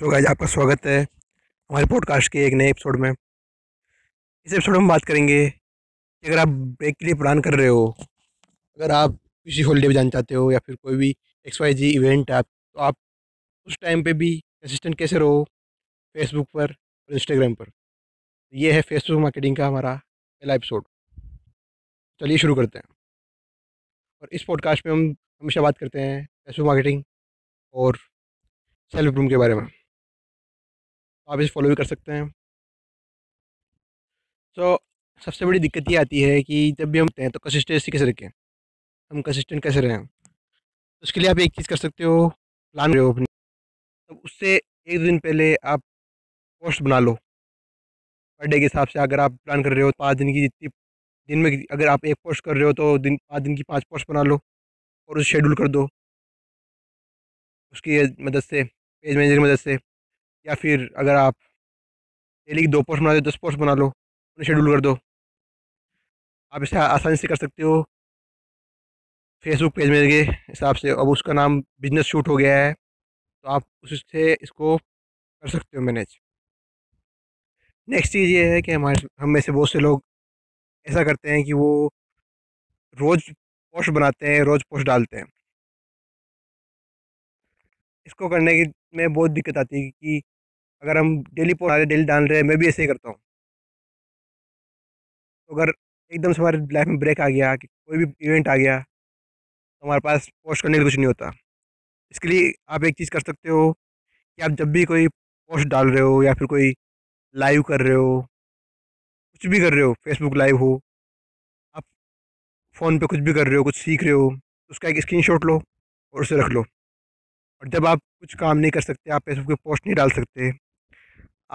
तो गाइस आपका स्वागत है हमारे पॉडकास्ट के एक नए एपिसोड में। इस एपिसोड में बात करेंगे कि अगर आप ब्रेक के लिए प्लान कर रहे हो, अगर आप किसी हॉलीडे पर जाना चाहते हो या फिर कोई भी XYZ इवेंट है तो आप उस टाइम पे भी कंसिस्टेंट कैसे रहो फेसबुक पर और इंस्टाग्राम पर। ये है फेसबुक मार्केटिंग का हमारा पहला एपिसोड। चलिए शुरू करते हैं। और इस पॉडकास्ट में हम हमेशा बात करते हैं फेसबुक मार्केटिंग और सेल्फ इम्प्रूवमेंट के बारे में। आप इसे फॉलो भी कर सकते हैं। तो सबसे बड़ी दिक्कत ये आती है कि जब भी हम हैं तो कंसिस्टेंसी कैसे रखें, हम कंसिस्टेंट कैसे रहें। तो उसके लिए आप एक चीज़ कर सकते हो, प्लान करो अपनी, तब उससे एक दिन पहले आप पोस्ट बना लो पर डे के हिसाब से। अगर आप प्लान कर रहे हो 5 दिन की, जितनी दिन में अगर आप एक पोस्ट कर रहे हो तो 5 दिन की 5 पोस्ट बना लो और उसे शेड्यूल कर दो उसकी मदद से, पेज मैनेजर की मदद से। या फिर अगर आप डेली की 2 पोस्ट बना दो, 10 पोस्ट बना लो, उन्हें शेड्यूल कर दो। आप इसे आसानी से कर सकते हो फेसबुक पेज मैनेजर के हिसाब से। अब उसका नाम बिजनेस शूट हो गया है तो आप उससे इसको कर सकते हो मैनेज। नेक्स्ट चीज़ ये है कि हम में से बहुत से लोग ऐसा करते हैं कि वो रोज़ पोस्ट बनाते हैं, रोज़ पोस्ट डालते हैं। इसको करने की में बहुत दिक्कत आती है कि अगर हम डेली पोस्ट डाल रहे, डेली डाल रहे हैं, मैं भी ऐसे ही करता हूँ। तो अगर एकदम से हमारे लाइफ में ब्रेक आ गया कि कोई भी इवेंट आ गया तो हमारे पास पोस्ट करने के कुछ नहीं होता। इसके लिए आप एक चीज़ कर सकते हो कि आप जब भी कोई पोस्ट डाल रहे हो या फिर कोई लाइव कर रहे हो, कुछ भी कर रहे हो, फेसबुक लाइव हो, आप फ़ोन पे कुछ भी कर रहे हो, कुछ सीख रहे हो, उसका एक स्क्रीनशॉट लो और उसे रख लो। और जब आप कुछ काम नहीं कर सकते, आप फेसबुक पे पोस्ट नहीं डाल सकते,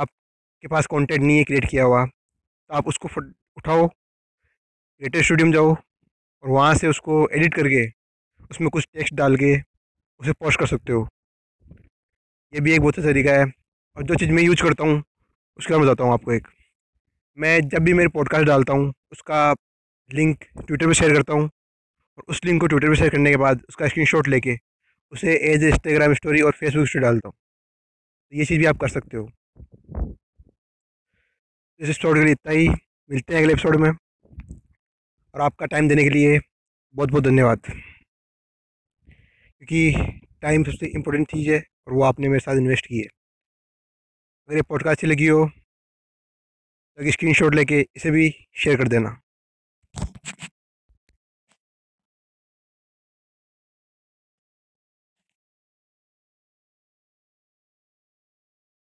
आपके पास कंटेंट नहीं है क्रिएट किया हुआ, तो आप उसको उठाओ, क्रिएटर स्टूडियो में जाओ और वहाँ से उसको एडिट करके उसमें कुछ टेक्स्ट डाल के उसे पोस्ट कर सकते हो। ये भी एक बहुत अच्छा तरीका है। और जो चीज़ मैं यूज करता हूँ उसके बारे में बताता हूँ आपको। एक मैं जब भी मेरे पॉडकास्ट डालता हूँ उसका लिंक ट्विटर पे शेयर करता हूँ और उस लिंक को ट्विटर पे शेयर करने के बाद उसका स्क्रीनशॉट लेके उसे एज इंस्टाग्राम स्टोरी और फेसबुक स्टोरी डालता हूँ। तो ये चीज़ भी आप कर सकते हो। इस एपिसोड के लिए इतना ही। मिलते हैं अगले एपिसोड में। और आपका टाइम देने के लिए बहुत बहुत धन्यवाद, क्योंकि टाइम सबसे इम्पोर्टेंट चीज़ है और वो आपने मेरे साथ इन्वेस्ट की है। अगर ये पॉडकास्ट अच्छी लगी हो तो स्क्रीनशॉट लेके इसे भी शेयर कर देना।